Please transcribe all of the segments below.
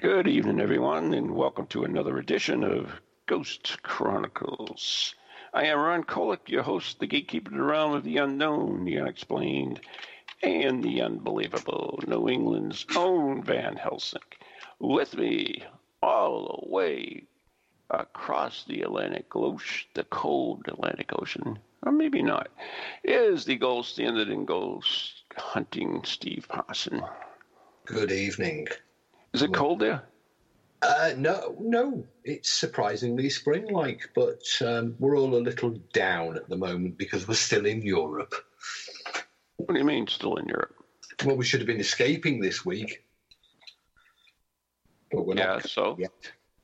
Good evening, everyone, and welcome to another edition of Ghost Chronicles. I am Ron Kolick, your host, the gatekeeper to the realm of the unknown, the unexplained, and the unbelievable. New England's own Van Helsink. With me, all the way across the Atlantic Ocean, the cold Atlantic Ocean, or maybe not, is the gold standard in ghost hunting, Steve Parson. Good evening. Is it cold there? No, it's surprisingly spring-like, but we're all a little down at the moment because we're still in Europe. What do you mean, still in Europe? Well, we should have been escaping this week. But we're not yet.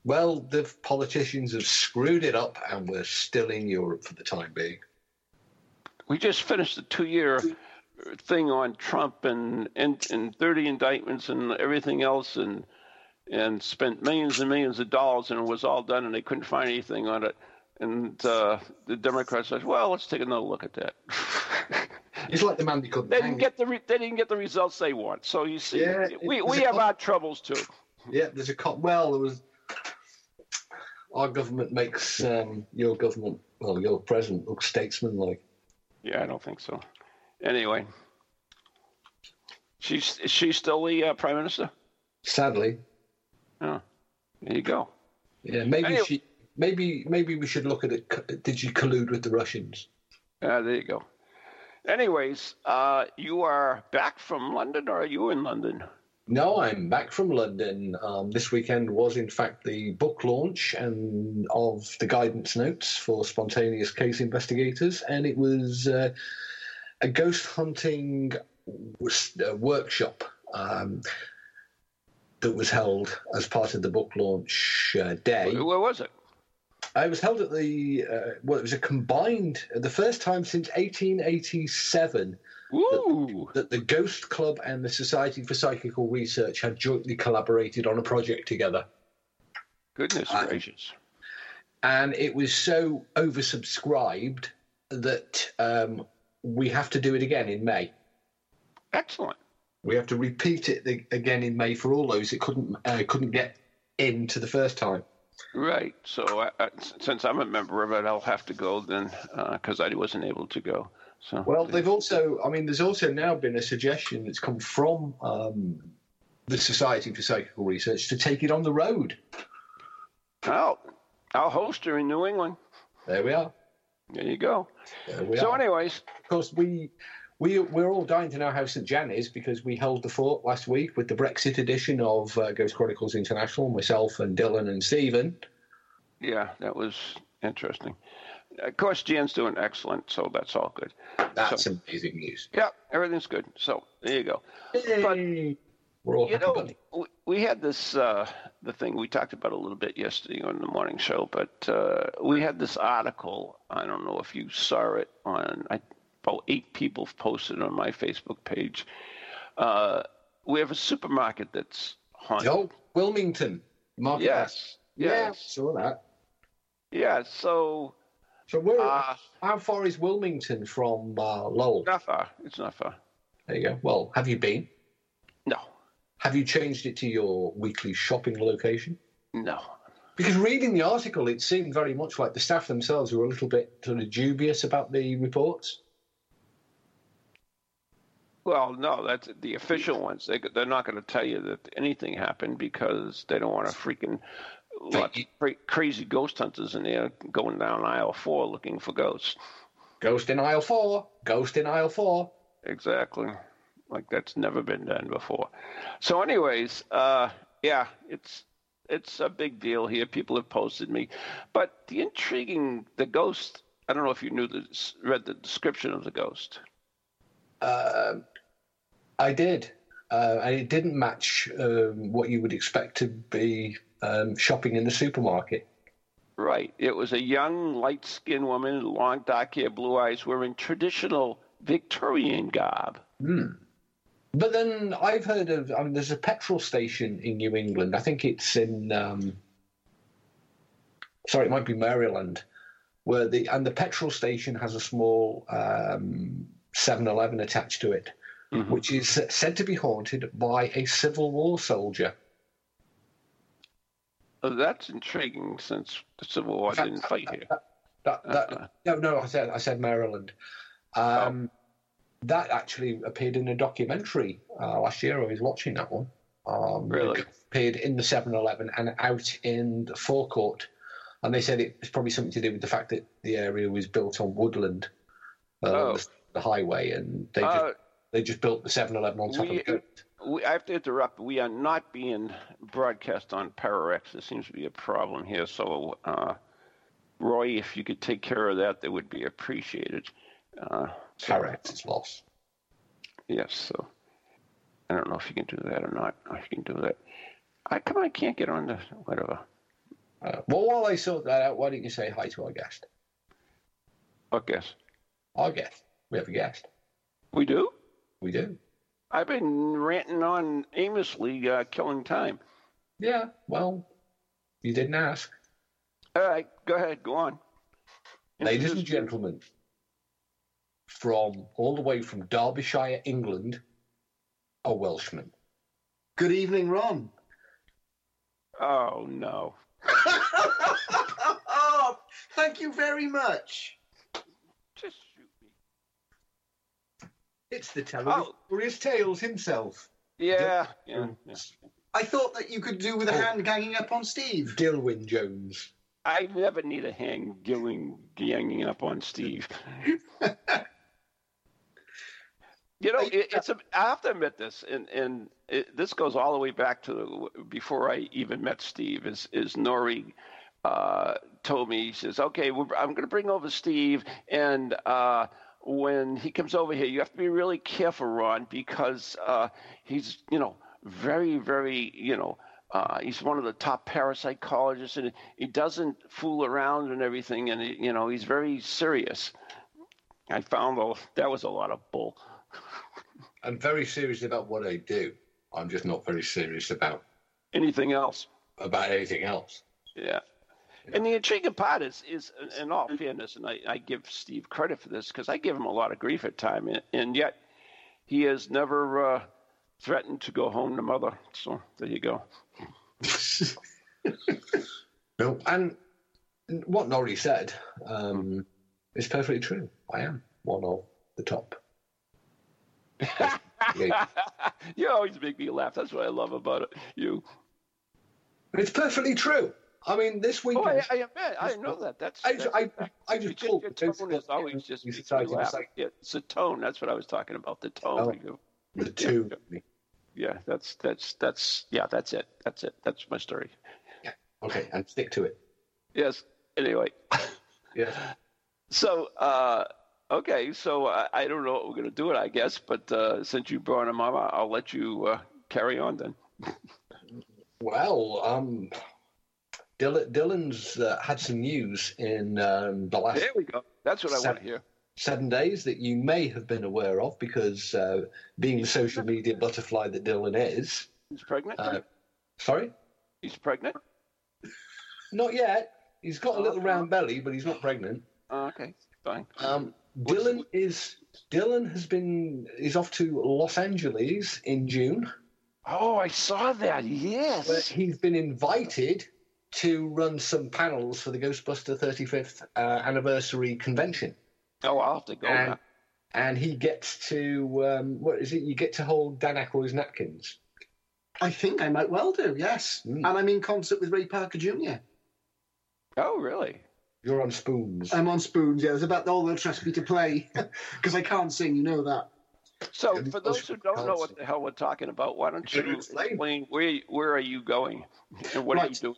Well, the politicians have screwed it up, and we're still in Europe for the time being. We just finished the two-year thing on Trump and 30 indictments and everything else, and spent millions and millions of dollars, and it was all done, and they couldn't find anything on it. And the Democrats said, well, let's take another look at that. It's like the man they couldn't They didn't get the results they want. So you see, we have our troubles too. Yeah, there's a cop. Well, there was. Our government makes your government, well, your president look statesmanlike. Yeah, I don't think so. Anyway, she's still the prime minister. Sadly. Oh, there you go. Yeah, maybe we should look at it. Did you collude with the Russians? Ah, there you go. Anyways, you are back from London, or are you in London? No, I'm back from London. This weekend was, in fact, the book launch and of the guidance notes for spontaneous case investigators, and it was a ghost hunting workshop that was held as part of the book launch day. Where was it? It was held at the it was a combined, the first time since 1887 that the Ghost Club and the Society for Psychical Research had jointly collaborated on a project together. Goodness gracious. And it was so oversubscribed that we have to do it again in May. Excellent. We have to repeat it again in May for all those that couldn't get into the first time. Right. So since I'm a member of it, I'll have to go then because I wasn't able to go. So they've also – I mean, there's also now been a suggestion that's come from the Society for Psychical Research to take it on the road. Well, I'll host her in New England. There we are. There you go. So anyways – of course, we're all dying to know how St. Jan is because we held the fort last week with the Brexit edition of Ghost Chronicles International, myself and Dylan and Stephen. Yeah, that was interesting. Of course, Jan's doing excellent, so that's all good. That's amazing news. Yeah, everything's good. So there you go. Hey, but, we're all happy about it. We had this the thing we talked about a little bit yesterday on the morning show, but we had this article. I don't know if you saw it on. About 8 people posted on my Facebook page. We have a supermarket that's haunted. Oh, Wilmington Market. Yes. I saw that. Yeah, so where? How far is Wilmington from Lowell? Not far. It's not far. There you go. Well, have you been? No. Have you changed it to your weekly shopping location? No. Because reading the article, it seemed very much like the staff themselves were a little bit sort of dubious about the reports. Well, no, that's the official ones. They're not going to tell you that anything happened because they don't want a freaking crazy ghost hunters in there going down aisle 4 looking for ghosts. Ghost in aisle 4. Ghost in aisle 4. Exactly. Like that's never been done before. So anyways, it's a big deal here. People have posted me. But the ghost, I don't know if you read the description of the ghost. I did. and it didn't match what you would expect to be shopping in the supermarket. Right. It was a young, light-skinned woman, long, dark hair, blue eyes, wearing traditional Victorian garb. Mm. But then I've heard of, there's a petrol station in New England. I think it's in, it might be Maryland, where the petrol station has a small 7-Eleven attached to it, mm-hmm. which is said to be haunted by a Civil War soldier. Oh, that's intriguing, since the Civil War didn't fight here. I said Maryland. That actually appeared in a documentary last year. I was watching that one. Really? It appeared in the 7-Eleven and out in the forecourt. And they said it was probably something to do with the fact that the area was built on woodland, the highway, and they just built the 7-Eleven on top of it. I have to interrupt. We are not being broadcast on Pararex. There seems to be a problem here. So, Roy, if you could take care of that would be appreciated. Pararex is lost. Yes, so I don't know if you can do that or not. I can do that. I can't get on the whatever. Well, while I sort that out, why don't you say hi to our guest? What guest? Our guest. We have a guest. We do? We do. I've been ranting on aimlessly, killing time. Yeah, well, you didn't ask. All right, go ahead, go on. Ladies and gentlemen, from all the way from Derbyshire, England, a Welshman. Good evening, Ron. Oh, no. Oh, thank you very much. Just shoot me. It's the teller of Glorious Tales himself. Yeah. I thought that you could do with a hand ganging up on Steve. Dilwyn Jones. I never need a hand ganging up on Steve. You know, I have to admit this, and this goes all the way back to before I even met Steve. Is Nori told me, he says, okay, I'm going to bring over Steve, and when he comes over here, you have to be really careful, Ron, because he's, very, very, he's one of the top parapsychologists, and he doesn't fool around and everything, and, he's very serious. I found, that was a lot of bull. I'm very serious about what I do. I'm just not very serious about anything else. Yeah. And the intriguing part is in all fairness, and I give Steve credit for this because I give him a lot of grief at times, and yet he has never threatened to go home to mother. So there you go. No, and what Norrie said is perfectly true. I am one of the top. You always make me laugh. That's what I love about it. You. It's perfectly true. I mean, this weekend. I admit, I know that. I just pulled the tone. Is always just makes me laugh. It's the tone. That's what I was talking about. The tone. Oh, the tune. Yeah, that's it. That's it. That's my story. Yeah. Okay, and stick to it. Yes. Anyway. Yes. So. Okay, so I don't know what we're going to do it, I guess, but since you brought him up, I'll let you carry on then. Well, Dylan's had some news in the last... There we go. That's what I want to hear. 7 days that you may have been aware of because being the social media butterfly that Dylan is... He's pregnant? Sorry? He's pregnant? Not yet. He's got a little round belly, but he's not pregnant. Okay, fine. Dylan is off to Los Angeles in June. Oh, I saw that. Yes. Where he's been invited to run some panels for the Ghostbuster 35th anniversary convention. Oh, I'll have to go. And he gets to what is it? You get to hold Dan Aykroyd's napkins. I think I might well do. Yes, and I'm in concert with Ray Parker Jr. Oh, really? You're on spoons. I'm on spoons, yeah. There's about all they'll trust me to play because I can't sing, you know that. So for those who don't know what the hell we're talking about, why don't you explain where are you going and what are you doing?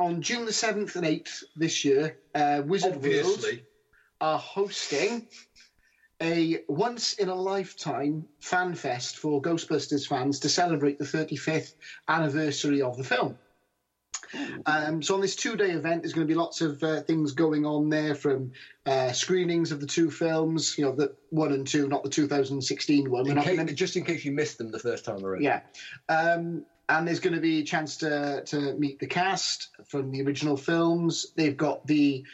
On June the 7th and 8th this year, Wizard World are hosting a once-in-a-lifetime fan fest for Ghostbusters fans to celebrate the 35th anniversary of the film. So on this two-day event, there's going to be lots of things going on there, from screenings of the two films, you know, the one and two, not the 2016 one. Just in case you missed them the first time around. Yeah. And there's going to be a chance to meet the cast from the original films. They've got the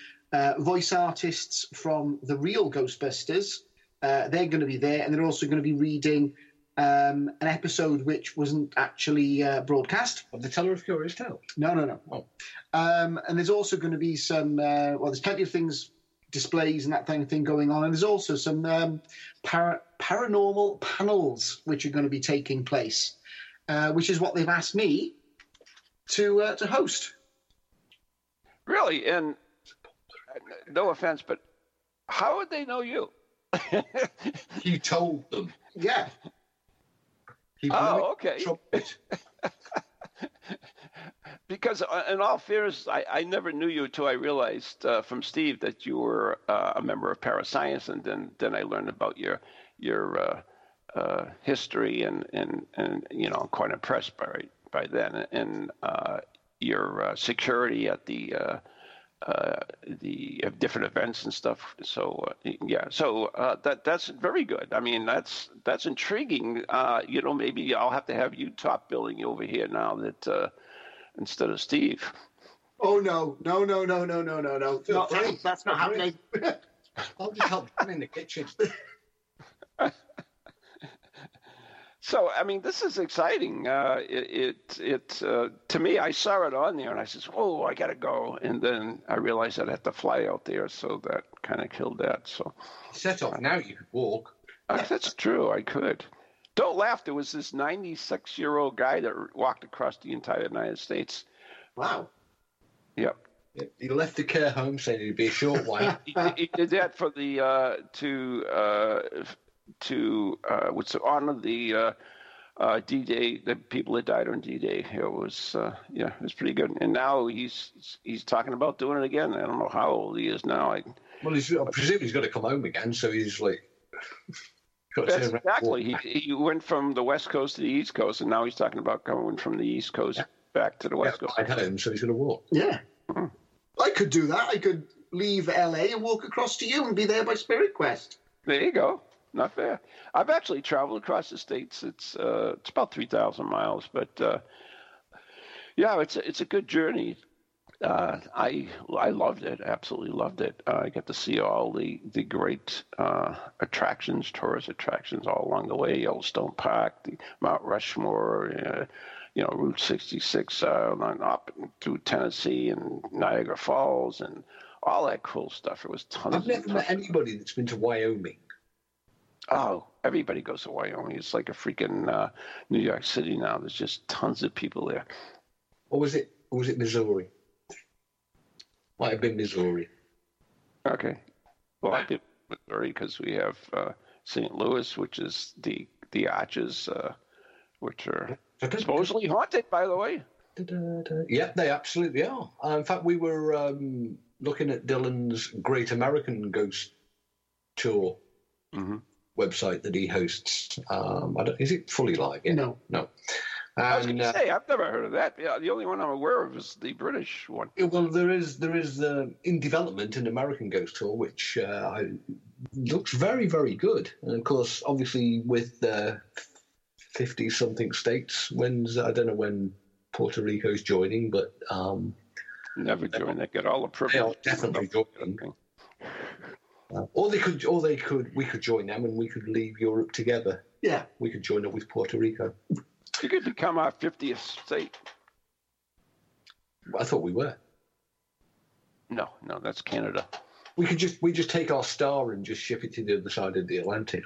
voice artists from the real Ghostbusters. They're going to be there, and they're also going to be reading an episode which wasn't actually broadcast. Of the Teller of Curious Tale? No. Oh. And there's also going to be some, there's plenty of things, displays and that kind of thing going on. And there's also some paranormal panels which are going to be taking place, which is what they've asked me to host. Really? And no offense, but how would they know you? You told them. Yeah. Okay. Because in all fairness, I never knew you until I realized from Steve that you were a member of Parascience, and then I learned about your history, and you know, I'm quite impressed by then, and your security at the different events and stuff. So that's very good. I mean, that's intriguing. You know, maybe I'll have you top billing over here now that instead of Steve. Oh no! That's not happening. I'll just help him in the kitchen. So, I mean, this is exciting. To me, I saw it on there, and I said, "Oh, I gotta go!" And then I realized I'd have to fly out there, so that kind of killed that. So, set off now. You could walk. That's true. I could. Don't laugh. There was this 96-year-old guy that walked across the entire United States. Wow. Yep. He left the care home, saying it'd be a short one. he did that for the to what's honor the D-Day, the people that died on D-Day. It was it was pretty good. And now he's talking about doing it again. I don't know how old he is now. I presume he's got to come home again. So he's like, exactly. He went from the West Coast to the East Coast, and now he's talking about going from the East Coast back to the West Coast. I had him, so he's going to walk. Yeah, I could do that. I could leave LA and walk across to you and be there by Spirit Quest. There you go. Not fair. I've actually traveled across the states. It's about 3,000 miles, but it's a good journey. I loved it. Absolutely loved it. I got to see all the great attractions, tourist attractions all along the way. Yellowstone Park, the Mount Rushmore, Route 66, up through Tennessee and Niagara Falls, and all that cool stuff. It was tons. I've never met anybody that's been to Wyoming. Oh, everybody goes to Wyoming. It's like a freaking New York City now. There's just tons of people there. Or was it Missouri? Might have been Missouri. Okay. Well, I've been Missouri because we have St. Louis, which is the Arches, which are supposedly haunted, by the way. Yeah, they absolutely are. In fact, we were looking at Dylan's Great American Ghost Tour. Mm-hmm. Website that he hosts. Is it fully live? Yeah. No. I was going to say, I've never heard of that. Yeah, the only one I'm aware of is the British one. Well, there is in development an American Ghost Tour, which looks very, very good. And of course, obviously, with 50-something states, I don't know when Puerto Rico's joining, but never join. They get all the privilege. They'll definitely join. We could join them, and we could leave Europe together. Yeah, we could join up with Puerto Rico. You could become our 50th state. I thought we were. No, that's Canada. We just take our star and just ship it to the other side of the Atlantic.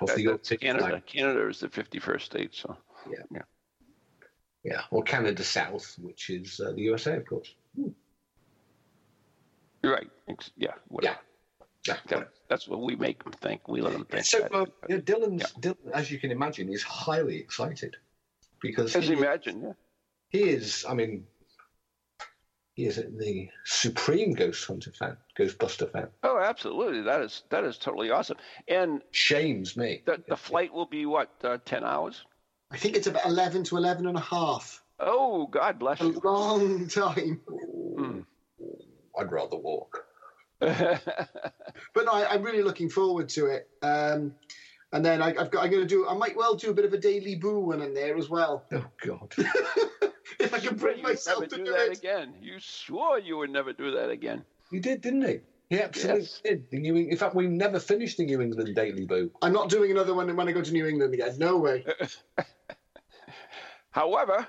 Canada. Canada is the 51st state. So yeah, or Canada South, which is the USA, of course. You're right. Yeah. Whatever. Yeah. That's what we make them think. We let them think. So, Dylan, as you can imagine, is highly excited because he is. I mean, is the supreme ghost hunter fan, Ghostbuster fan. Oh, absolutely. That is totally awesome. And shames me. The flight will be, what, 10 hours? I think it's about 11 to 11 and a half. Oh, God bless you. A long time. Mm. I'd rather walk. But no, I'm really looking forward to it. And then I might well do a bit of a daily boo when I'm there as well. Oh, God. If I can bring myself to do that again. You swore you would never do that again. You did, didn't you? Yeah, absolutely. Yes. Did. In fact, we never finished the New England Daily Boo. I'm not doing another one when I go to New England again. No way. However,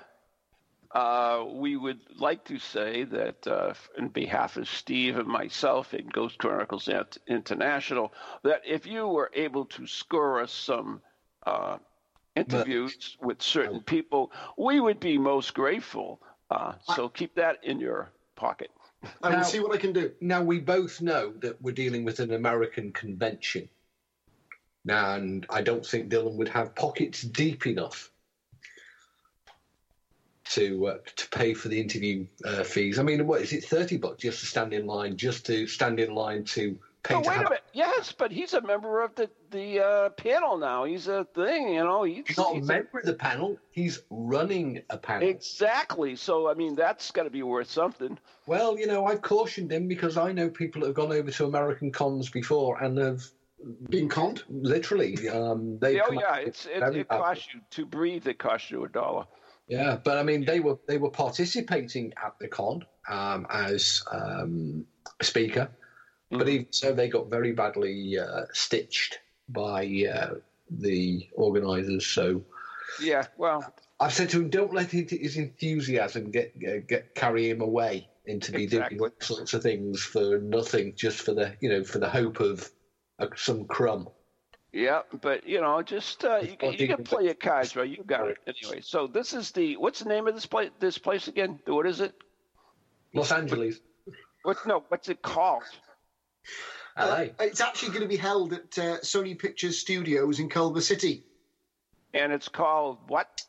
we would like to say that on behalf of Steve and myself in Ghost Chronicles International, that if you were able to score us some interviews with certain people, we would be most grateful. So keep that in your pocket. I will see what I can do. Now, we both know that we're dealing with an American convention. And I don't think Dylan would have pockets deep enough to pay for the interview fees. I mean, what is it, $30 just to stand in line, to pay to have... Wait a minute. Yes, but he's a member of the panel now. He's a thing, you know. He's not a member of the panel. He's running a panel. Exactly. So, I mean, that's got to be worth something. Well, you know, I've cautioned him because I know people that have gone over to American cons before and have been conned, literally. It costs you to breathe. It costs you $1. Yeah, but I mean, they were participating at the con as a speaker, but even so, they got very badly stitched by the organisers. So, yeah, well, I've said to him, don't let his enthusiasm carry him away into doing all sorts of things for nothing, just for the hope of some crumb. Yeah, but, you know, just you can play your cards, right? You got it. Anyway, so this is what's the name of this place again? What is it? Los Angeles. What's it called? L.A. It's actually going to be held at Sony Pictures Studios in Culver City. And it's called what?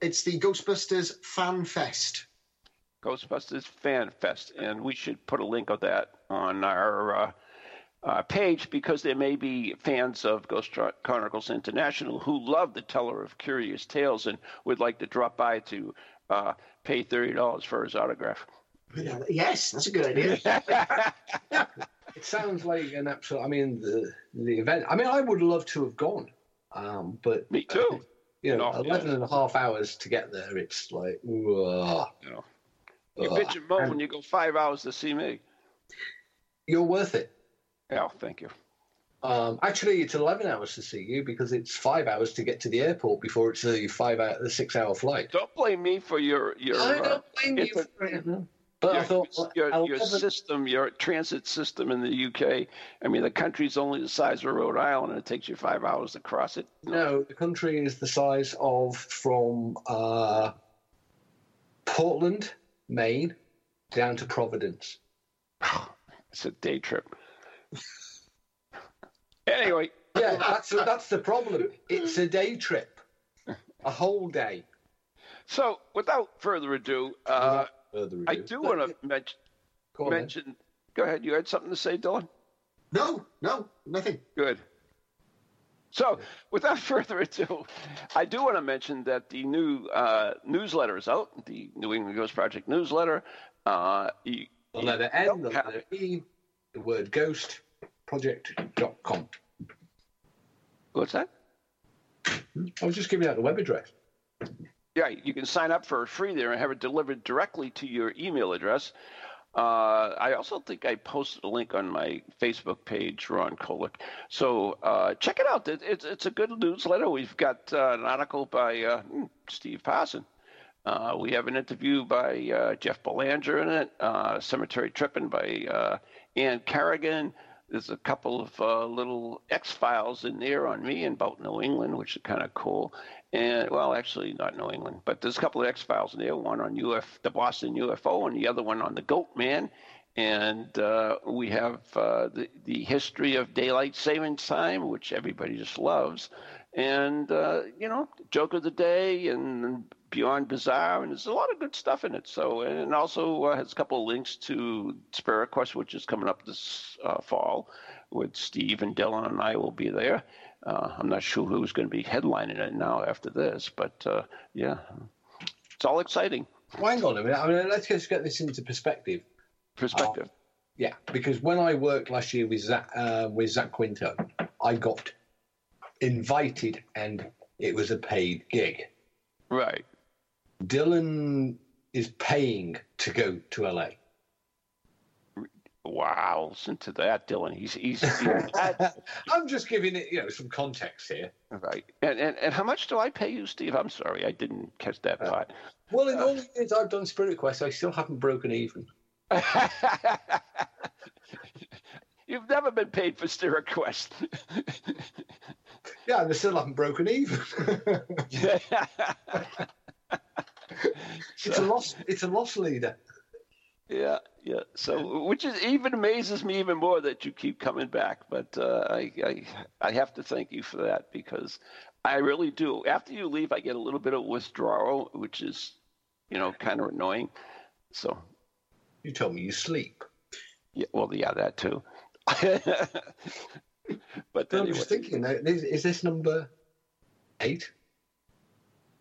It's the Ghostbusters Fan Fest. Ghostbusters Fan Fest. And we should put a link of that on our... page, because there may be fans of Ghost Chronicles International who love the teller of curious tales and would like to drop by to pay $30 for his autograph. Yes, that's a good idea. It sounds like an absolute... I mean, the event... I mean, I would love to have gone, but... Me too. 11.5 hours to get there, it's like... You bitch and moan when you go 5 hours to see me. You're worth it. Oh, thank you. Actually, it's 11 hours to see you because it's 5 hours to get to the airport before it's a 6-hour flight. Don't blame me for your. I don't blame you for it. But I thought your system, your transit system in the UK. I mean, the country's only the size of Rhode Island, and it takes you 5 hours to cross it. No, the country is the size of from Portland, Maine, down to Providence. It's a day trip. Anyway, yeah, that's the problem. It's a day trip, a whole day. So, without further ado. I do want to mention. Go ahead. You had something to say, Dylan? No, nothing. Good. So, without further ado, I do want to mention that the new newsletter is out. The New England Ghost Project newsletter. The letter N, the letter E, the word ghost. Project.com. What's that? I was just giving out the web address. Yeah, you can sign up for free there and have it delivered directly to your email address. I also think I posted a link on my Facebook page, Ron Kolick. So check it out. It's a good newsletter. We've got an article by Steve Parson. We have an interview by Jeff Belanger in it, Cemetery Trippin' by Ann Carrigan. There's a couple of little X-Files in there on me and about New England, which is kind of cool. And, well, actually not New England, but there's a couple of X-Files in there, one on the Boston UFO and the other one on the Goat Man. And we have the history of daylight savings time, which everybody just loves. And, joke of the day and beyond bizarre, and there's a lot of good stuff in it. So, and also has a couple of links to Spirit Quest, which is coming up this fall, with Steve and Dylan and I will be there. I'm not sure who's going to be headlining it now after this, but yeah, it's all exciting. Well, hang on a minute. I mean, let's just get this into perspective. Yeah, because when I worked last year with Zach Quinto, I got invited, and it was a paid gig. Right. Dylan is paying to go to LA. Wow, listen to that, Dylan. He's I'm just giving it, some context here. Right. And how much do I pay you, Steve? I'm sorry, I didn't catch that part. Well, in all the years I've done Spirit Quest, I still haven't broken even. You've never been paid for Spirit Quest. Yeah, and I still haven't broken even. It's a loss leader. Yeah. So, which is even amazes me even more that you keep coming back. But I have to thank you for that, because I really do. After you leave, I get a little bit of withdrawal, which is, kind of annoying. So. You told me you sleep. Yeah. Well, yeah, that too. But then anyway. I was thinking, is this number 8?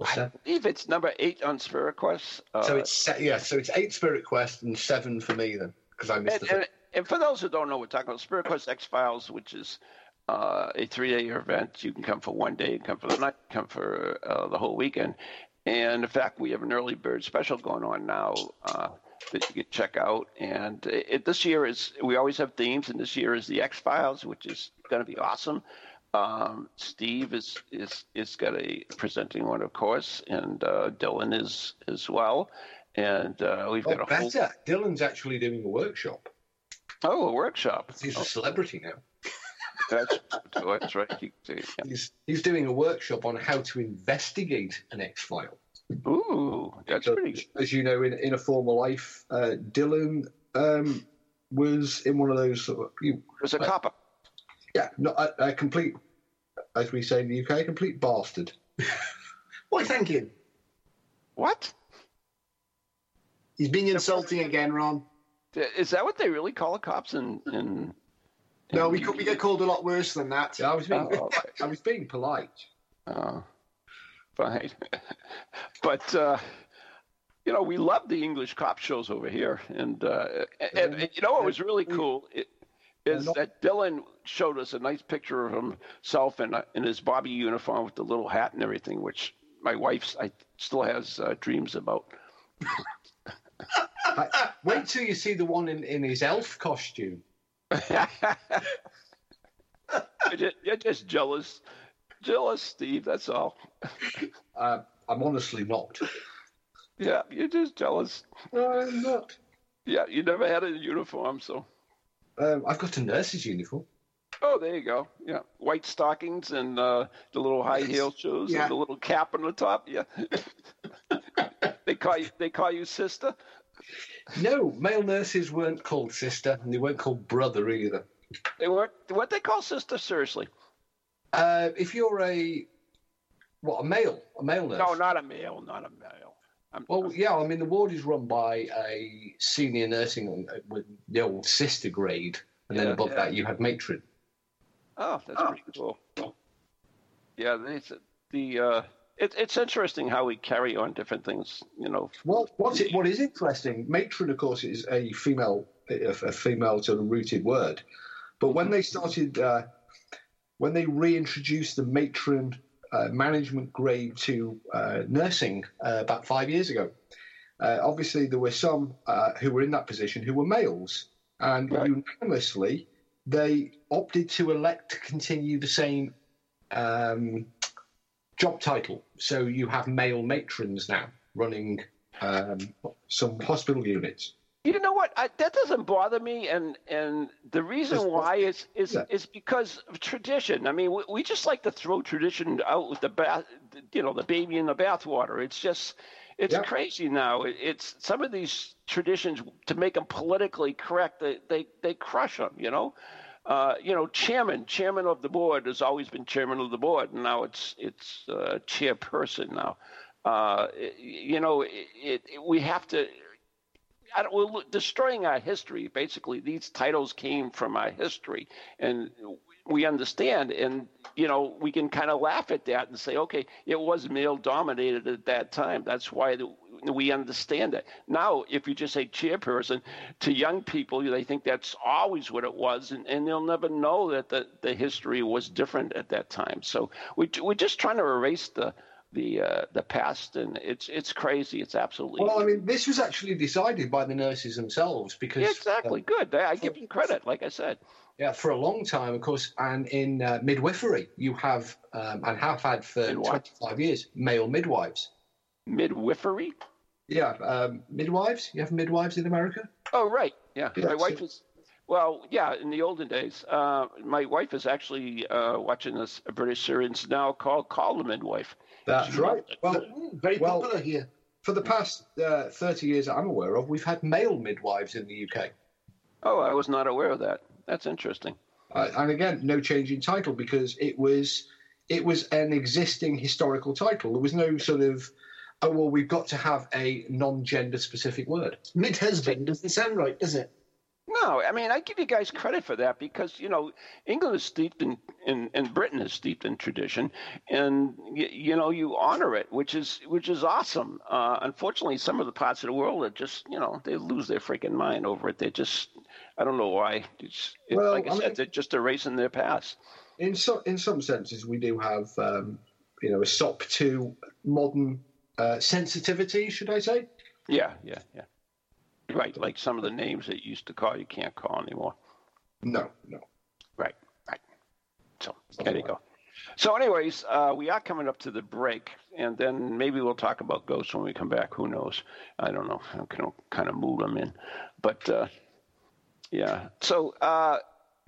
I believe it's number 8 on Spirit Quest. So it's so it's 8 Spirit Quest and 7 for me then, because I missed it. And for those who don't know, we're talking about Spirit Quest X-Files, which is a 3-day event. You can come for one day, come for the night, come for the whole weekend. And in fact, we have an early bird special going on now that you can check out. And this year we always have themes, and this year is the X-Files, which is going to be awesome. Steve is got a presenting one, of course, and Dylan is as well. And we've got a whole... Better. Dylan's actually doing a workshop. Oh, a workshop. He's a celebrity now. That's right. He's doing a workshop on how to investigate an X-File. Ooh, that's pretty good. As you know, in a former life, Dylan was in one of those sort of... was a copper. Yeah, not a complete, as we say in the UK, a complete bastard. What are you thinking? What? He's being insulting again, Ron. Is that what they really call cops in No, we get called a lot worse than that. Yeah, I was being polite. Oh, fine. But... we love the English cop shows over here. And what was really cool is that Dylan showed us a nice picture of himself in his Bobby uniform with the little hat and everything, which my wife still has dreams about. Wait till you see the one in his elf costume. You're just jealous. Jealous, Steve, that's all. I'm honestly not. Yeah, you're just jealous. No, I'm not. Yeah, you never had a uniform, so... I've got a nurse's uniform. Oh, there you go. Yeah, white stockings and the little high heel shoes and the little cap on the top. Yeah, they call you sister. No, male nurses weren't called sister, and they weren't called brother either. They weren't. What they call sister? Seriously. If you're a male nurse? No, not a male. I mean, the ward is run by a senior nursing with the old sister grade, and then above that you have matron. Oh, that's pretty cool. Yeah, it's interesting how we carry on different things, Well, what is interesting, matron, of course, is a female sort of rooted word, but when they started, when they reintroduced the matron management grade to nursing about 5 years ago. Obviously, there were some who were in that position who were males, and unanimously they opted to elect to continue the same job title. So you have male matrons now running some hospital units. You know what? That doesn't bother me, and the reason why is because of tradition. I mean, we just like to throw tradition out with the bath, the baby in the bathwater. It's just, it's crazy now. It's some of these traditions, to make them politically correct, they crush them. Chairman of the board has always been chairman of the board, and now it's chairperson now. We have to. Destroying our history. Basically, these titles came from our history, and we understand. And we can kind of laugh at that and say, okay, it was male dominated at that time. That's why we understand it. Now, if you just say chairperson to young people, they think that's always what it was, and they'll never know that the history was different at that time. So we're just trying to erase the past, and it's crazy. It's absolutely well. I mean, this was actually decided by the nurses themselves because good. I give them credit, like I said. Yeah, for a long time, of course, and in midwifery, you have and have had for 25 years male midwives. Midwifery? Yeah, midwives. You have midwives in America? Oh, right. Yeah, my wife is. Well, yeah, in the olden days, my wife is actually watching a British series now called "Call the Midwife." That's right. Well, very popular here. For the past 30 years, I'm aware of, we've had male midwives in the UK. Oh, I was not aware of that. That's interesting. And again, no change in title because it was an existing historical title. There was no sort of, we've got to have a non-gender specific word. Mid-husband doesn't sound right, does it? No, I mean, I give you guys credit for that because, England is steeped in Britain is steeped in tradition, and, you honor it, which is awesome. Unfortunately, some of the parts of the world are just, they lose their freaking mind over it. They just, I don't know why. They're just erasing their past. In some senses, we do have, a SOP to modern sensitivity, should I say? Yeah. Right, like some of the names that you used to call, you can't call anymore. No. Right. So there you go. So anyways, we are coming up to the break, and then maybe we'll talk about ghosts when we come back. Who knows? I don't know. I'm going to kind of move them in. But, yeah. So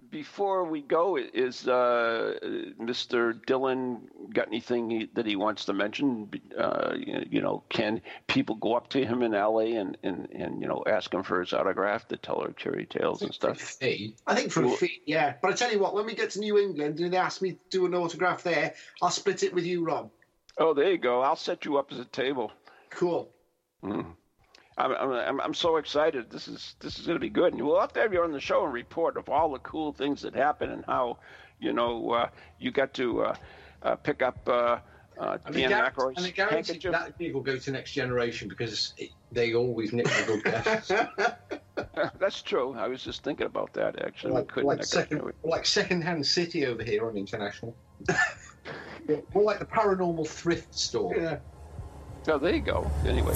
before we go, is Mr. Dillon got anything that he wants to mention? Can people go up to him in LA and ask him for his autograph to tell her cherry tales and stuff? I think for a fee, yeah. But I tell you what, when we get to New England and they ask me to do an autograph there, I'll split it with you, Ron. Oh, there you go. I'll set you up as a table. Cool. Mm. I'm so excited. This is going to be good. And we'll have to have you on the show and report of all the cool things that happen and how, you got to pick up Dan McElroy's handkerchief. And I guarantee that people go to Next Generation because they always nick the good guests. That's true. I was just thinking about that, actually. Like second-hand city over here on International. More like the paranormal thrift store. Yeah. Oh, there you go. Anyway.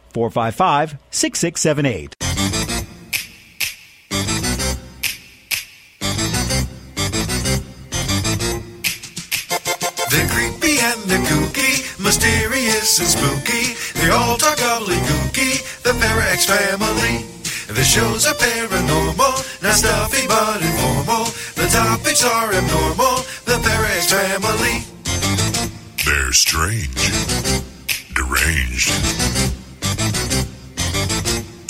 455-6678. They're creepy and they're kooky, mysterious and spooky. They all talk gobbledygooky, the Pararex family. The shows are paranormal, not stuffy but informal. The topics are abnormal, the Pararex family. They're strange, deranged,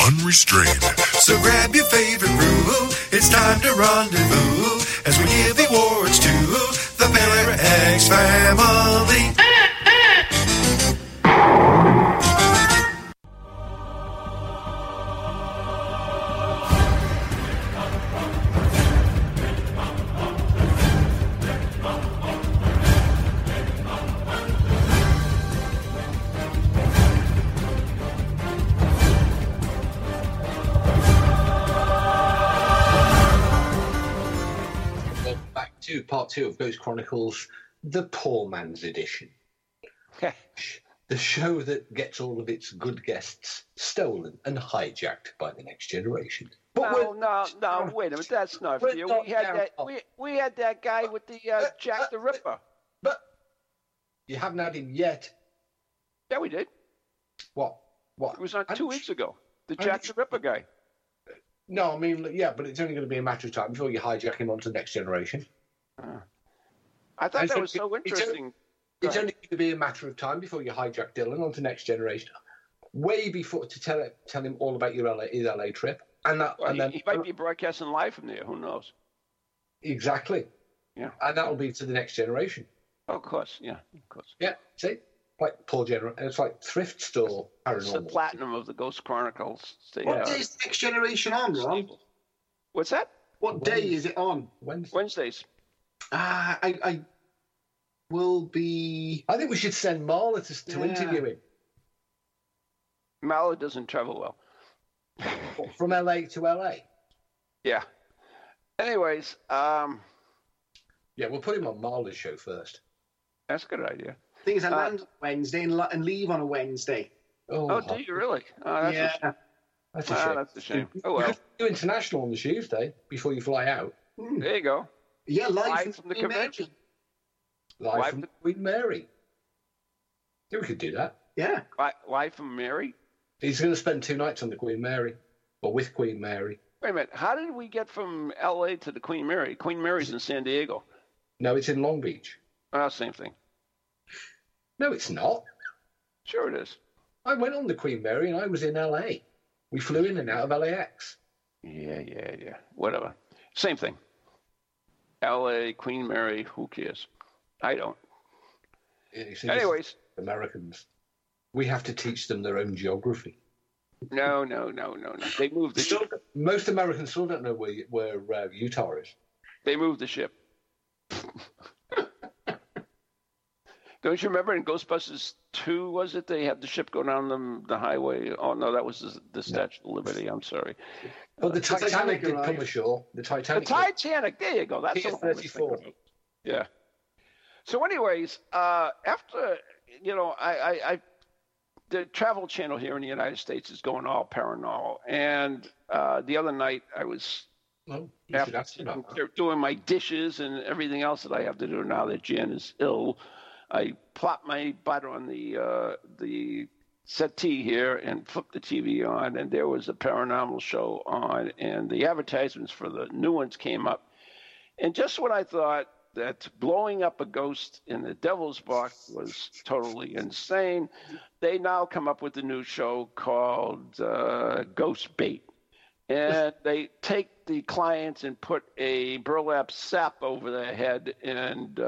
unrestrained. So grab your favorite brew. It's time to rendezvous as we give awards to the Pararex family. Part 2 of Ghost Chronicles, the poor man's edition. The show that gets all of its good guests stolen and hijacked by the Next Generation. But no, wait a minute, that's not fair. We had that guy with the Jack the Ripper. But you haven't had him yet. Yeah, we did. What? Well, it was on 2 weeks ago. The Jack the Ripper guy. No, I mean, yeah, but it's only going to be a matter of time before you hijack him onto the Next Generation. I thought that was so interesting. It's only going to be a matter of time before you hijack Dylan onto Next Generation. Way before to tell him all about your LA trip. And then he might be broadcasting live from there. Who knows? Exactly. Yeah. And that'll be to the Next Generation. Oh, of course. Yeah, of course. Yeah, see? Like Paul General, it's like thrift store paranormal. It's the platinum of the Ghost Chronicles. What day is Next Generation on, Ron? What's that? What day is it on? Wednesdays. I will be... I think we should send Marla to interview him. Marla doesn't travel well. What, from LA to LA? Yeah. Anyways, yeah, we'll put him on Marla's show first. That's a good idea. Thing is, I land on Wednesday and leave on a Wednesday. Oh, do you really? Oh, that's a shame. Oh, well. You have to do international on the Tuesday before you fly out. There you go. Yeah, live from the convention. Live from Queen Mary. Yeah, we could do that. Yeah. Live from Mary? He's going to spend 2 nights on the Queen Mary, or with Queen Mary. Wait a minute. How did we get from L.A. to the Queen Mary? Queen Mary's in San Diego. No, it's in Long Beach. Oh, same thing. No, it's not. Sure it is. I went on the Queen Mary and I was in L.A. We flew in and out of LAX. Yeah. Whatever. Same thing. L.A., Queen Mary, who cares? I don't. Anyways. Americans. We have to teach them their own geography. No. They moved the ship. Most Americans still don't know where Utah is. They moved the ship. Don't you remember in Ghostbusters 2, was it? They had the ship go down the highway. Oh, no, that was the Statue of Liberty. I'm sorry. Well, the Titanic did come ashore. The Titanic. There you go. That's the 34. Yeah. So anyways, after, the Travel Channel here in the United States is going all paranormal. And the other night I was... After doing my dishes and everything else that I have to do now that Jan is ill, I plopped my butt on the settee here and flipped the TV on, and there was a paranormal show on, and the advertisements for the new ones came up. And just when I thought that blowing up a ghost in the Devil's Box was totally insane, they now come up with a new show called Ghost Bait. And they take the clients and put a burlap sack over their head and,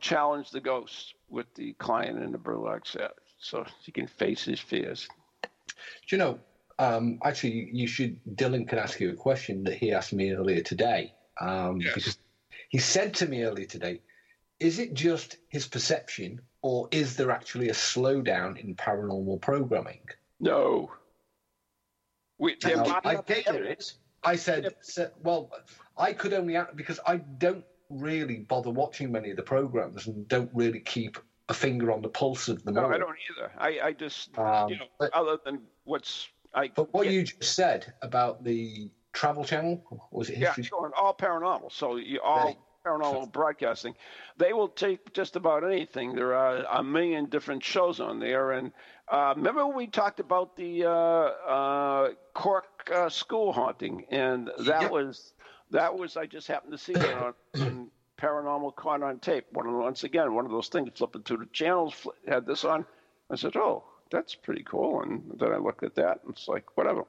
challenge the ghost with the client in the burlap sack so he can face his fears. Do you know, actually, Dylan can ask you a question that he asked me earlier today. Because he said to me earlier today, is it just his perception or is there actually a slowdown in paranormal programming? No. I said, I could only – because I don't really bother watching many of the programs and don't really keep a finger on the pulse of them. No, all. I don't either. I just other than what's – But what you just said about the Travel Channel, was it History Channel? Yeah, all paranormal. So paranormal broadcasting, they will take just about anything. There are 1 million different shows on there. And remember when we talked about the Cork school haunting, and that was I just happened to see it on Paranormal Caught on Tape. Once again, one of those things flipping through the channels had this on. I said, oh, that's pretty cool. And then I looked at that, and it's like, whatever.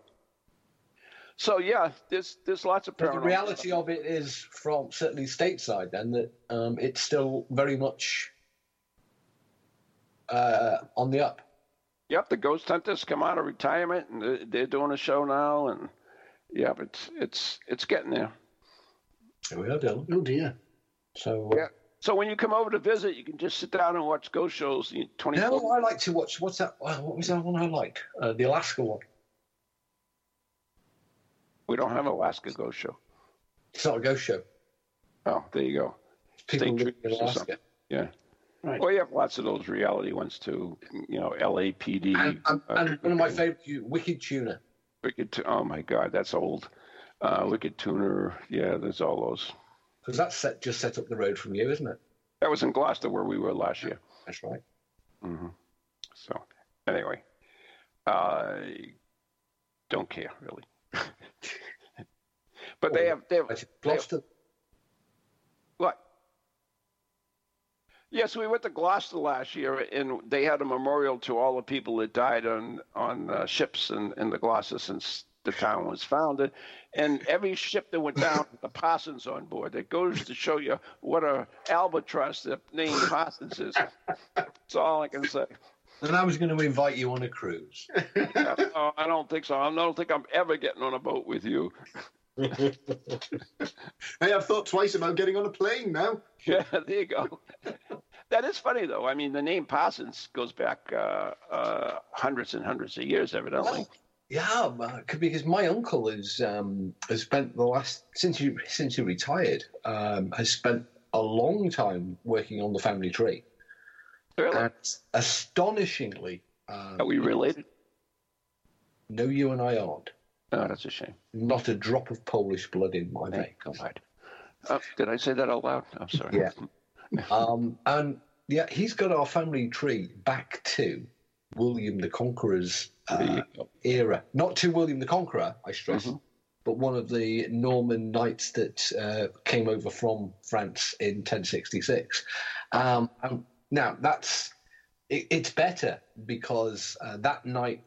So yeah, there's lots of paranormal. But the reality of it is, from certainly stateside, then that it's still very much on the up. Yep, the Ghost Hunters come out of retirement, and they're doing a show now, and it's getting there. Here we are, Dylan. Oh dear. So yeah. So when you come over to visit, you can just sit down and watch ghost shows. 24. No, I like to watch. What's that? What was that one I liked? The Alaska one. We don't have an Alaska ghost show. It's not a ghost show. Oh, there you go. People live in Alaska. Yeah. Right. Well, you have lots of those reality ones too. LAPD. And one of my favorite, Wicked Tuna. Oh my God, that's old. Wicked Tuna. Yeah, there's all those. Because that's just set up the road from you, isn't it? That was in Gloucester where we were last year. That's right. Mm-hmm. So anyway. I don't care really. But they have Gloucester. What? Yes, we went to Gloucester last year, and they had a memorial to all the people that died on ships in the Gloucester since the town was founded. And every ship that went down, the Parsons on board. It goes to show you what a albatross the name Parsons is. That's all I can say. And I was going to invite you on a cruise. Yeah, no, I don't think so. I don't think I'm ever getting on a boat with you. Hey, I've thought twice about getting on a plane now. Yeah, there you go. That is funny, though. I mean, the name Parsons goes back hundreds and hundreds of years, evidently. Well, yeah, because my uncle has spent the last since he retired has spent a long time working on the family tree. Really? And astonishingly, are we related? No, you and I aren't. Oh, that's a shame. Not a drop of Polish blood in my veins. God. Did I say that out loud? I'm sorry. Yeah. And yeah, he's got our family tree back to William the Conqueror's era. Not to William the Conqueror, I stress, but one of the Norman knights that came over from France in 1066. Now, that's... It's better because that night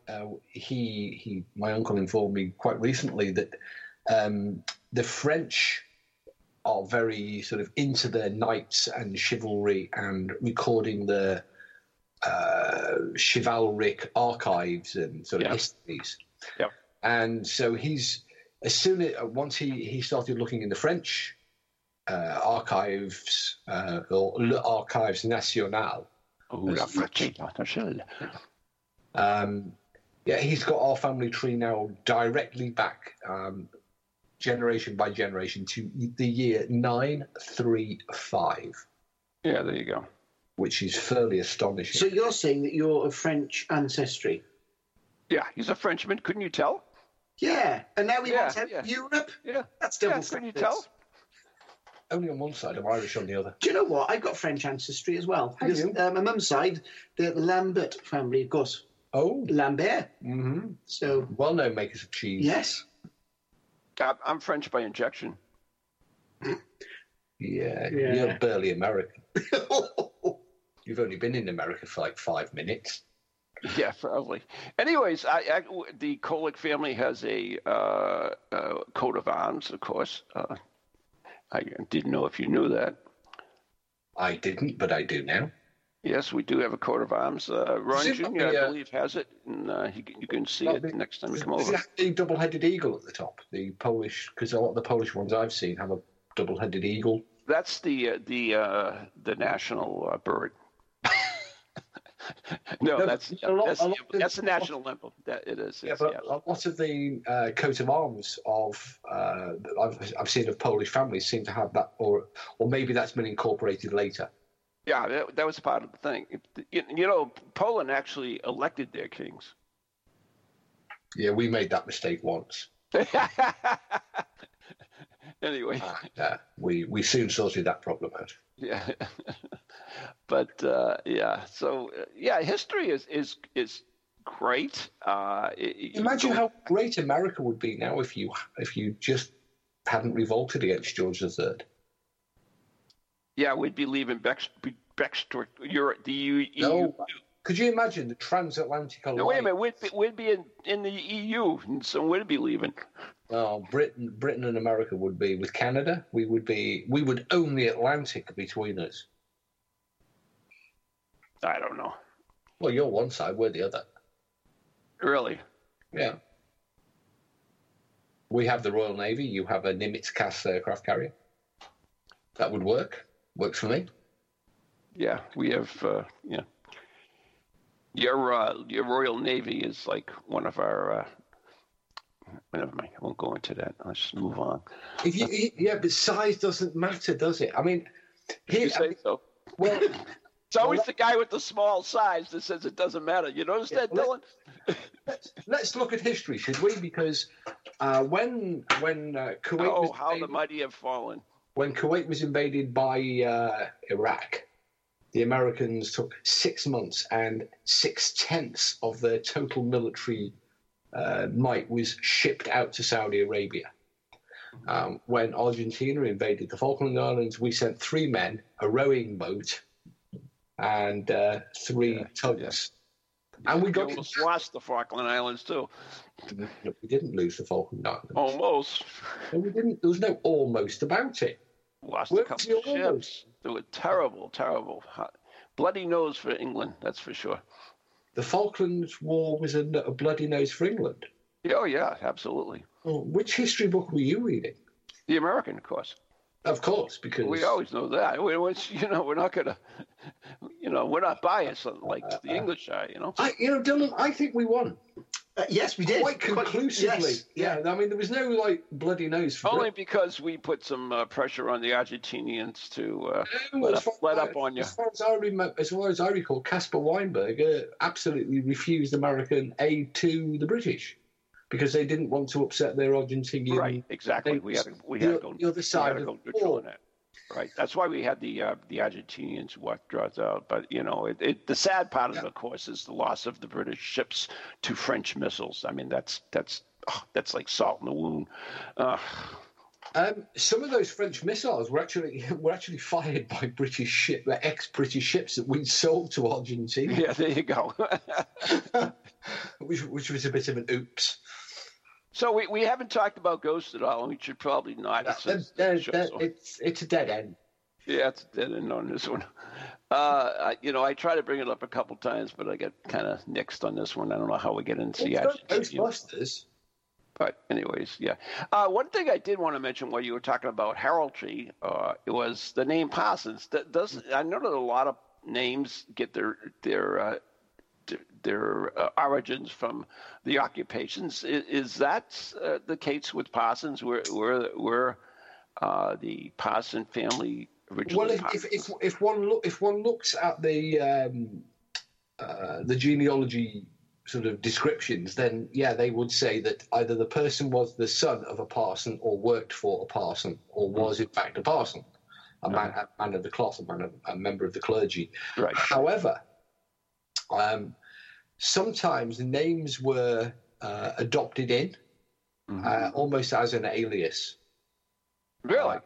my uncle informed me quite recently that the French are very sort of into their knights and chivalry and recording the chivalric archives and sort of histories. Yeah. And so once he started looking in the French archives or Le Archives National. He's got our family tree now directly back, generation by generation, to the year 935. Yeah, there you go. Which is fairly astonishing. So you're saying that you're of French ancestry? Yeah, he's a Frenchman. Couldn't you tell? Yeah, and now he wants out of Europe? Yeah. That's double couldn't you tell? Only on one side, I'm Irish on the other. Do you know what? I've got French ancestry as well. Because, my mum's side, the Lambert family, of course. Oh. Lambert. Mm-hmm. So, well-known makers of cheese. Yes. I'm French by injection. Yeah. You're barely American. You've only been in America for like 5 minutes. Yeah, probably. Anyways, the Kolick family has a coat of arms, of course. I didn't know if you knew that. I didn't, but I do now. Yes, we do have a coat of arms. Ron Jr., I believe, has it, and you can see it next time you come over. Is that the double-headed eagle at the top? The Polish, because a lot of the Polish ones I've seen have a double-headed eagle. That's the national bird. No, that's the national emblem. That it is. Yeah, but a lot of the coat of arms I've seen of Polish families seem to have that, or maybe that's been incorporated later. Yeah, that was part of the thing. You know, Poland actually elected their kings. Yeah, we made that mistake once. Anyway, we soon sorted that problem out. Yeah. But history is great. Imagine how great America would be now if you just hadn't revolted against George III. Yeah, we'd be leaving Europe. The EU. No, could you imagine the transatlantic alliance? No, wait a minute. We'd be in the EU, and so we'd be leaving. Oh, Britain and America would be with Canada. We would own the Atlantic between us. I don't know. Well, you're one side, we're the other. Really? Yeah. We have the Royal Navy. You have a Nimitz-class aircraft carrier. That would work. Works for me. Yeah, we have. Your Royal Navy is like one of our. Never mind. I won't go into that. Let's just move on. But size doesn't matter, does it? I mean, you say so. Well. It's always the guy with the small size that says it doesn't matter. You notice that, Dylan? Let's look at history, should we? Because when Kuwait was invaded, how the mighty have fallen. When Kuwait was invaded by Iraq, the Americans took 6 months, and 6/10 of their total military might was shipped out to Saudi Arabia. When Argentina invaded the Falkland Islands, we sent 3 men, a rowing boat, and 3 tugs. Yeah. And we got almost lost the Falkland Islands, too. We didn't lose the Falkland Islands. Almost. And we didn't. There was no almost about it. Lost a couple of ships. They were terrible, terrible. Bloody nose for England, that's for sure. The Falklands War was a bloody nose for England. Oh, yeah, absolutely. Well, which history book were you reading? The American, of course. Of course, because... We always know that. We're not going to... we're not biased like the English are, Dylan, I think we won. Yes, we did. Quite conclusively. Yes. Yeah, I mean, there was no, bloody nose for Only Britain. Because we put some pressure on the Argentinians to let up on you. As far as I recall, Caspar Weinberger absolutely refused American aid to the British because they didn't want to upset their Argentinian... Right, exactly. We had to go through on it. Right. That's why we had the Argentinians dropped out. But, the sad part of it, of course, is the loss of the British ships to French missiles. I mean, that's like salt in the wound. Some of those French missiles were actually fired by ex-British ships that we'd sold to Argentina. Yeah, there you go. which was a bit of an oops. So we haven't talked about ghosts at all, and we should probably not. It's a dead end. Yeah, it's a dead end on this one. I try to bring it up a couple times, but I get kind of nixed on this one. I don't know how we get into the Ghostbusters. But anyways, yeah. One thing I did want to mention while you were talking about heraldry, it was the name Parsons. I know that a lot of names get their origins from the occupations. Is that the case with Parsons? Were the Parson family originally? Well, if one looks at the genealogy sort of descriptions, then yeah, they would say that either the person was the son of a parson, or worked for a parson, or was in fact a parson, a man of the cloth, a member of the clergy. Right. However. Sometimes the names were adopted in, almost as an alias. Really?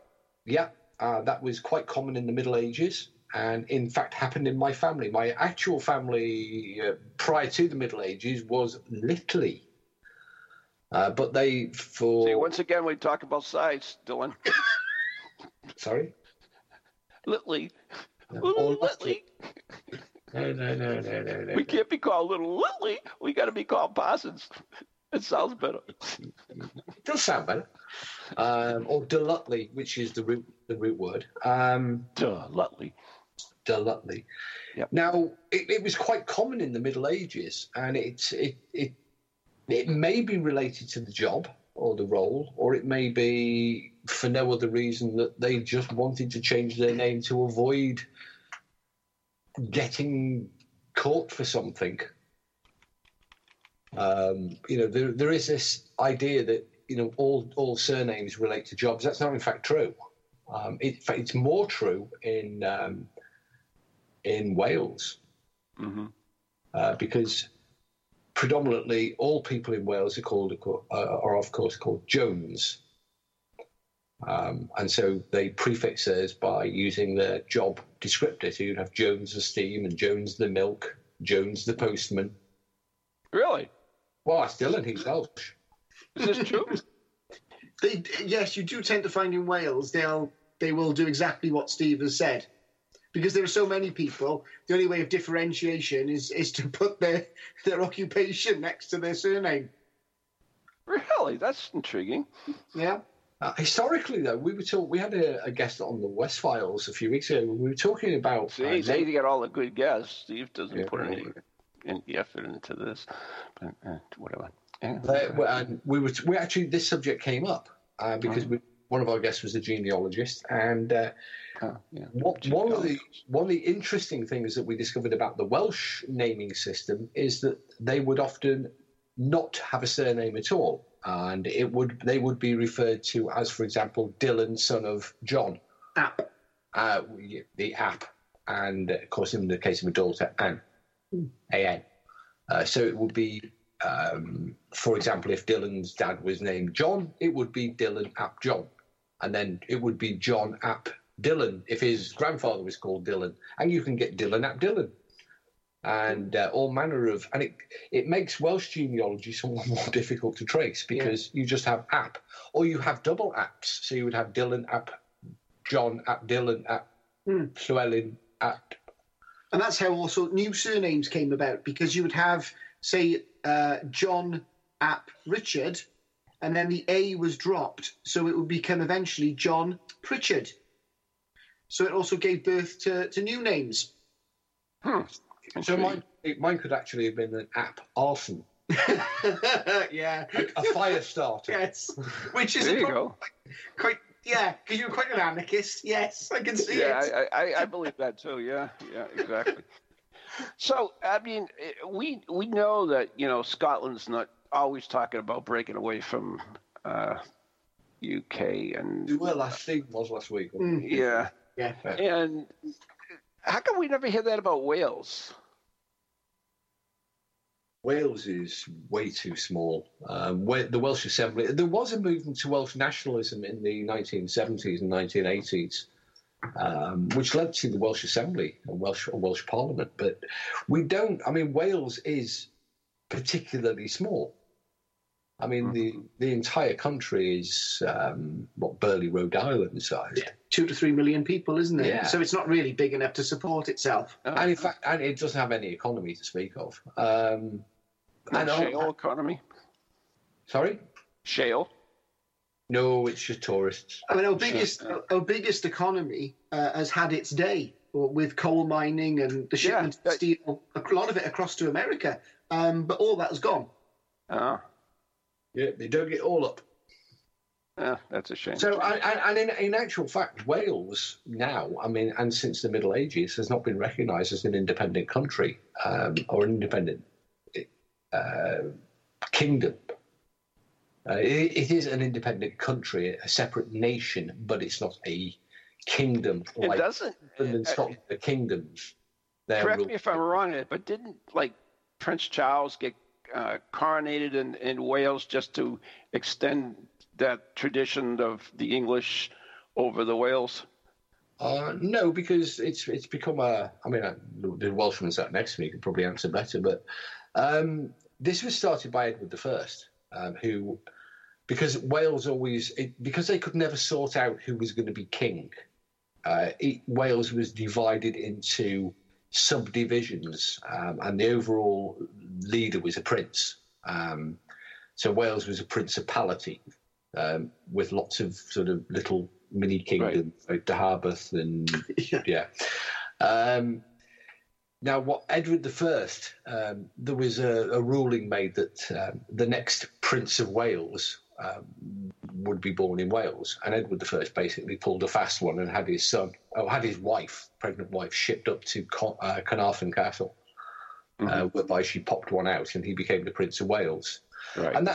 Yeah. That was quite common in the Middle Ages, and in fact happened in my family. My actual family prior to the Middle Ages was Litley. See, once again, we talk about sides, Dylan. Sorry? Litley. Or Litley. No. We can't be called Little Litley. We got to be called Parsons. It sounds better. It does sound better. Or Delutley, which is the root word. Delutley. Yep. Now, it was quite common in the Middle Ages, and it may be related to the job or the role, or it may be for no other reason that they just wanted to change their name to avoid getting caught for something. There is this idea that all surnames relate to jobs. That's not in fact true. It's more true in Wales, because predominantly all people in Wales are of course called Jones, and so they prefix theirs by using their job descriptor. So you'd have Jones the steam and Jones the milk, Jones the postman. Really? Well, that's Dylan. He's Welsh. Is this true? Yes, you do tend to find in Wales they will do exactly what Steve has said. Because there are so many people, the only way of differentiation is to put their occupation next to their surname. Really? That's intriguing. Yeah. Historically, though, we had a guest on the West Files a few weeks ago. We were talking about... See, they get all the good guests. Steve doesn't put any effort into this. But whatever. Yeah. This subject came up because one of our guests was a genealogist. And one of the interesting things that we discovered about the Welsh naming system is that they would often not have a surname at all. And they would be referred to as, for example, Dylan, son of John. App. The app. and of course in the case of my daughter, Anne, A-N. So it would be, for example, if Dylan's dad was named John, it would be Dylan ap John. And then it would be John ap Dylan if his grandfather was called Dylan. And you can get Dylan ap Dylan. And all manner of... And it makes Welsh genealogy somewhat more difficult to trace because you just have ap. Or you have double aps. So you would have Dylan ap John ap Dylan ap Llewellyn ap... And that's how also new surnames came about, because you would have, say, John ap Richard, and then the A was dropped, so it would become eventually John Pritchard. So it also gave birth to new names. So mine could actually have been an ap Arson. Yeah. A fire starter. Yes. Which is quite yeah, because you were quite an anarchist. Yes, I can see it. Yeah, I believe that too. Yeah, exactly. So, I mean, we know that, you know, Scotland's not always talking about breaking away from UK and... Well, I think was last week. Yeah. Yeah. And how come we never hear that about Wales? Wales is way too small. The Welsh Assembly... There was a movement to Welsh nationalism in the 1970s and 1980s, which led to the Welsh Assembly and Welsh Parliament. But we don't... I mean, Wales is particularly small. I mean, the entire country is, Burleigh, Rhode Island size. Yeah. 2 to 3 million people, isn't it? Yeah. So it's not really big enough to support itself. And in fact, and it doesn't have any economy to speak of. Shale economy. Sorry? Shale? No, it's just tourists. I mean, our biggest economy has had its day with coal mining and the shipment of steel, a lot of it across to America. But all that has gone. Yeah, they dug it all up. That's a shame. So, in actual fact, Wales now, I mean, and since the Middle Ages, has not been recognised as an independent country or an independent kingdom. It is an independent country, a separate nation, but it's not a kingdom. It doesn't. England and Scotland are kingdoms. Correct me if I'm wrong, but didn't Prince Charles get coronated in Wales just to extend that tradition of the English over the Wales? No, because it's become a... I mean, the Welshman sat next to me could probably answer better, but this was started by Edward I, who... Because Wales always... because they could never sort out who was going to be king, Wales was divided into subdivisions, and the overall leader was a prince. So Wales was a principality with lots of sort of little mini kingdoms, like Deharbeth and now, what Edward I, there was a ruling made that the next Prince of Wales would be born in Wales, and Edward I basically pulled a fast one and had his pregnant wife, shipped up to Carnarvon Castle, whereby she popped one out, and he became the Prince of Wales. Right. And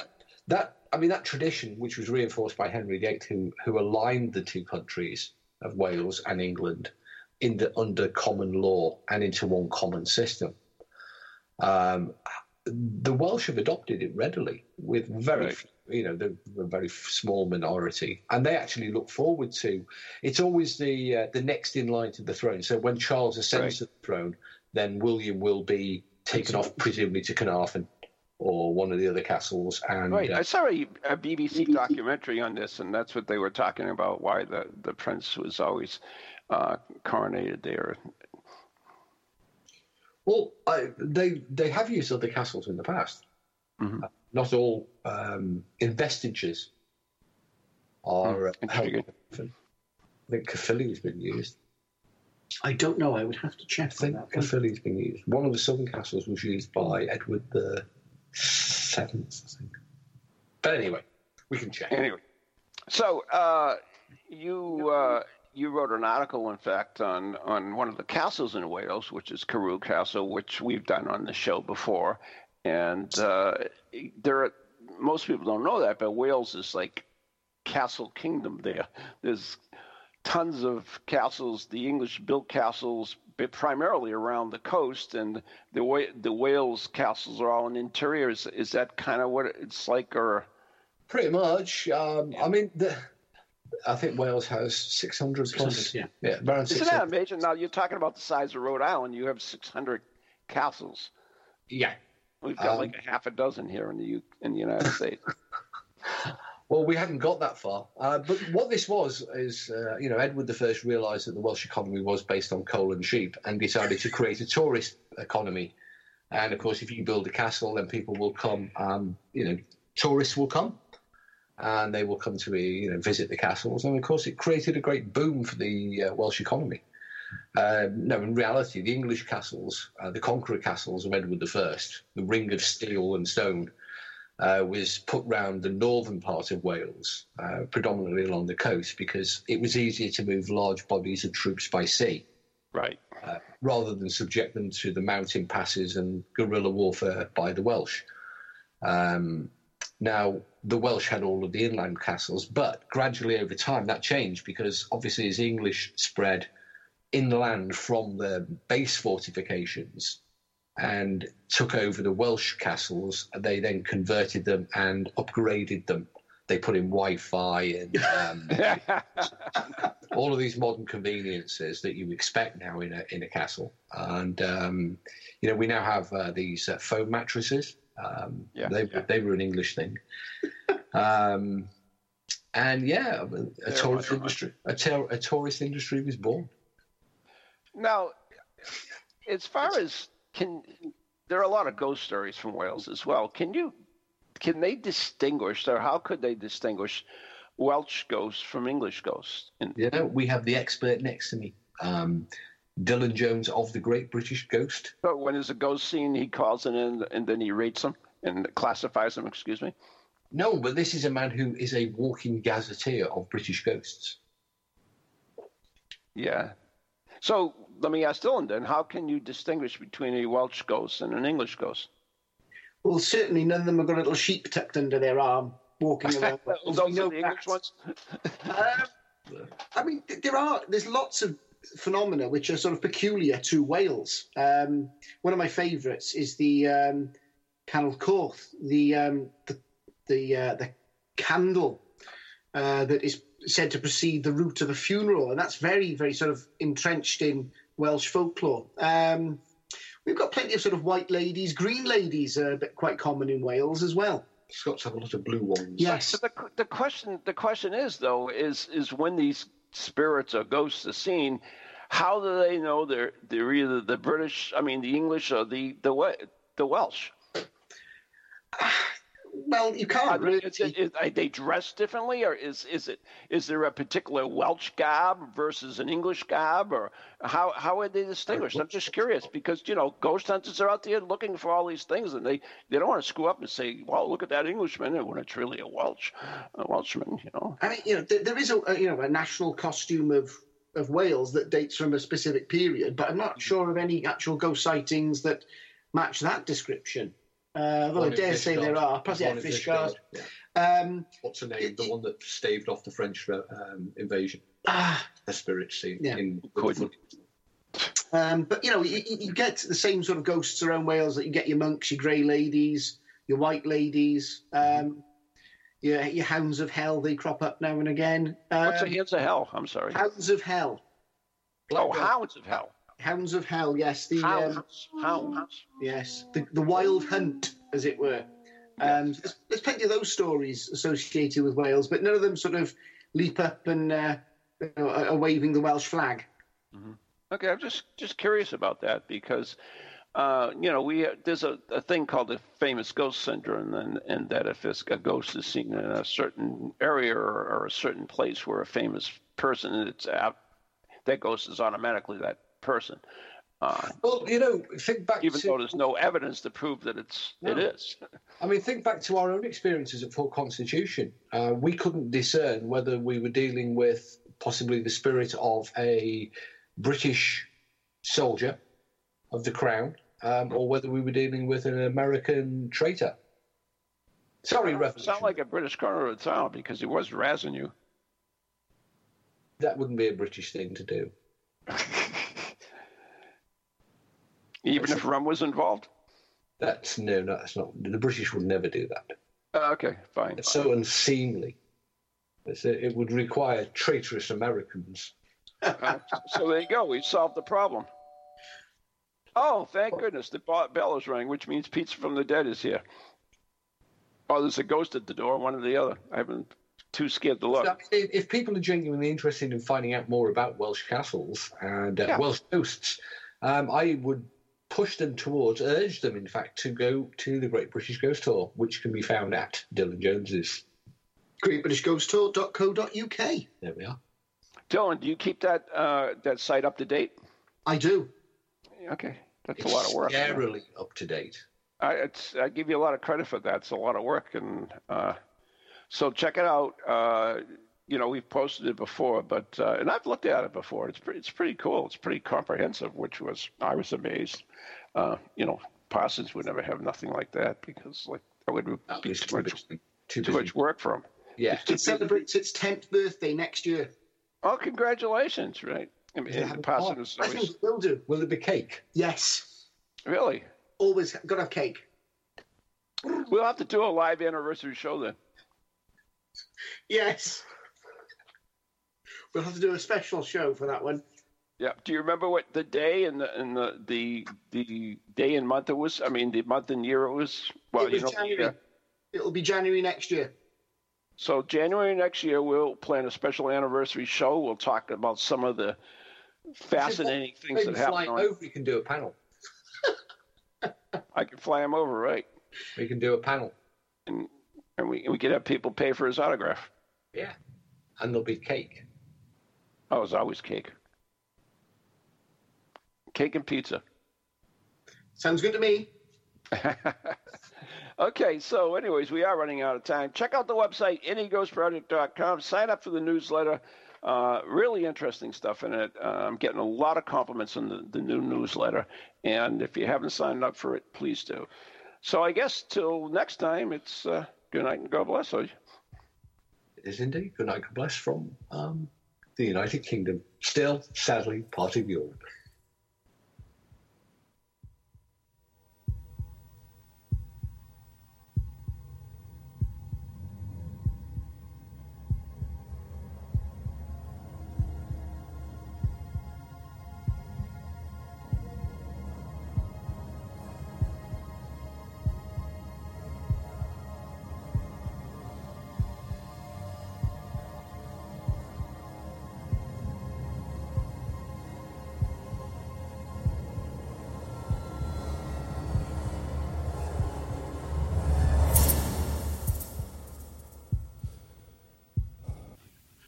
that tradition, which was reinforced by Henry VIII, who aligned the two countries of Wales and England under common law and into one common system. The Welsh have adopted it readily with a very small minority, and they actually look forward to. It's always the next in line to the throne. So when Charles ascends to the throne, then William will be taken off, presumably to Carnarvon or one of the other castles. And I saw a BBC documentary on this, and that's what they were talking about. Why the prince was always coronated there. Well, they have used other castles in the past. Not all investitures are held. I think Caerphilly's been used. I don't know. I would have to check. I think Caerphilly's been used. One of the southern castles was used by Edward the Seventh, I think. But anyway, we can check. Anyway, so you wrote an article, in fact, on one of the castles in Wales, which is Carew Castle, which we've done on the show before. And most people don't know that, but Wales is like castle kingdom there. There's tons of castles. The English built castles, primarily around the coast, and the Wales castles are all in interiors. Is that kind of what it's like, or pretty much? Yeah. I mean, I think Wales has 600 plus. Yeah, around 600. Isn't that amazing? Now you're talking about the size of Rhode Island. You have 600 castles. Yeah, we've got like a half a dozen here in the United States. Well, we hadn't got that far. But what this was is, Edward I realised that the Welsh economy was based on coal and sheep and decided to create a tourist economy. And, of course, if you build a castle, then people will come, tourists will come. And they will come to, visit the castles. And, of course, it created a great boom for the Welsh economy. No, in reality, the English castles, the Conqueror castles of Edward I, the ring of steel and stone, was put round the northern part of Wales, predominantly along the coast, because it was easier to move large bodies of troops by sea, right, rather than subject them to the mountain passes and guerrilla warfare by the Welsh. Now, the Welsh had all of the inland castles, but gradually over time that changed, because obviously as English spread inland from their base fortifications and took over the Welsh castles, they then converted them and upgraded them. They put in Wi-Fi and all of these modern conveniences that you expect now in a castle. And, we now have these foam mattresses. They were an English thing. A tourist industry was born. Now, as far as... there are a lot of ghost stories from Wales as well. Can they distinguish, or how could they distinguish Welsh ghosts from English ghosts? We have the expert next to me, Dilwyn Jones of the Great British Ghost. So when there's a ghost scene, he calls it in and then he rates them and classifies them, excuse me? No, but this is a man who is a walking gazetteer of British ghosts. Yeah. So let me ask Dilwyn then, how can you distinguish between a Welsh ghost and an English ghost? Well, certainly none of them have got a little sheep tucked under their arm walking around. Those are the English ones? There's lots of phenomena which are sort of peculiar to Wales. One of my favourites is the Canol Coch, the candle that is said to precede the root of a funeral, and that's very, very sort of entrenched in Welsh folklore. We've got plenty of sort of white ladies, green ladies are quite common in Wales as well. Scots have a lot of blue ones. Yes. So the question is, though, is when these spirits or ghosts are seen, how do they know they're either the British, the English, or the Welsh? Well, you can't really. Are they dressed differently, or is there a particular Welsh garb versus an English garb, or how are they distinguished? I'm just curious, because ghost hunters are out there looking for all these things, and they don't want to screw up and say, "Well, look at that Englishman," and when it's really a Welshman, there is a national costume of Wales that dates from a specific period, but I'm not sure of any actual ghost sightings that match that description. Well, I dare say there are. Plus, Fishguard. Yeah. What's her name? The one that staved off the French invasion. The spirit scene. Yeah. But, you get the same sort of ghosts around Wales that you get your monks, your grey ladies, your white ladies, your hounds of hell, they crop up now and again. What's a hounds of hell? I'm sorry. Hounds of hell. Hounds of hell. Hounds of Hell, yes. Hounds. Yes, the wild hunt, as it were. Yes. There's plenty of those stories associated with Wales, but none of them sort of leap up and are waving the Welsh flag. Mm-hmm. Okay, I'm just curious about that, because there's a thing called the famous ghost syndrome, and that if a ghost is seen in a certain area or a certain place where a famous person, it's out, that ghost is automatically that person. Think back even to... though there's no evidence to prove that it is. Think back to our own experiences at Fort Constitution. We couldn't discern whether we were dealing with possibly the spirit of a British soldier of the Crown, or whether we were dealing with an American traitor. Sorry, reference. Sound like a British corner of the town, because he was razzing you. That wouldn't be a British thing to do. Even if Ron was involved? That's not. The British would never do that. Okay, fine. It's so unseemly. It would require traitorous Americans. So there you go. We solved the problem. Oh, thank goodness. The bell is ringing, which means Pizza from the Dead is here. Oh, there's a ghost at the door, one or the other. I've been too scared to look. So, if people are genuinely interested in finding out more about Welsh castles and Welsh ghosts, I would urge them, in fact, to go to the Great British Ghost Tour, which can be found at Dilwyn Jones's. GreatBritishGhostTour.co.uk. There we are. Dylan, do you keep that site up to date? I do. Okay, that's a lot of work. Scarily up to date. I give you a lot of credit for that. It's a lot of work, and so check it out. We've posted it before, but and I've looked at it before. It's pretty cool. It's pretty comprehensive, I was amazed. Parsons would never have nothing like that because that would be too much work for him. Yeah, it celebrates its 10th birthday next year. Oh, congratulations! Right, I mean, Parsons. I think it will do. Will there be cake? Yes. Really? Always gotta have cake. We'll have to do a live anniversary show then. Yes. We'll have to do a special show for that one. Yeah. Do you remember what the day and the day and month it was? I mean, the month and year it was? Well, January. Yeah. It'll be January next year. So January next year, we'll plan a special anniversary show. We'll talk about some of the fascinating things that happen. We can do a panel. I can fly him over, right? We can do a panel. And we could have people pay for his autograph. Yeah. And there'll be cake. Oh, it's always cake. Cake and pizza. Sounds good to me. Okay, so anyways, we are running out of time. Check out the website, anyghostproject.com. Sign up for the newsletter. Really interesting stuff in it. I'm getting a lot of compliments on the new newsletter. And if you haven't signed up for it, please do. So I guess till next time, it's good night and God bless. It is indeed. Good night and God bless from the United Kingdom. Still, sadly, part of Europe.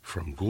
From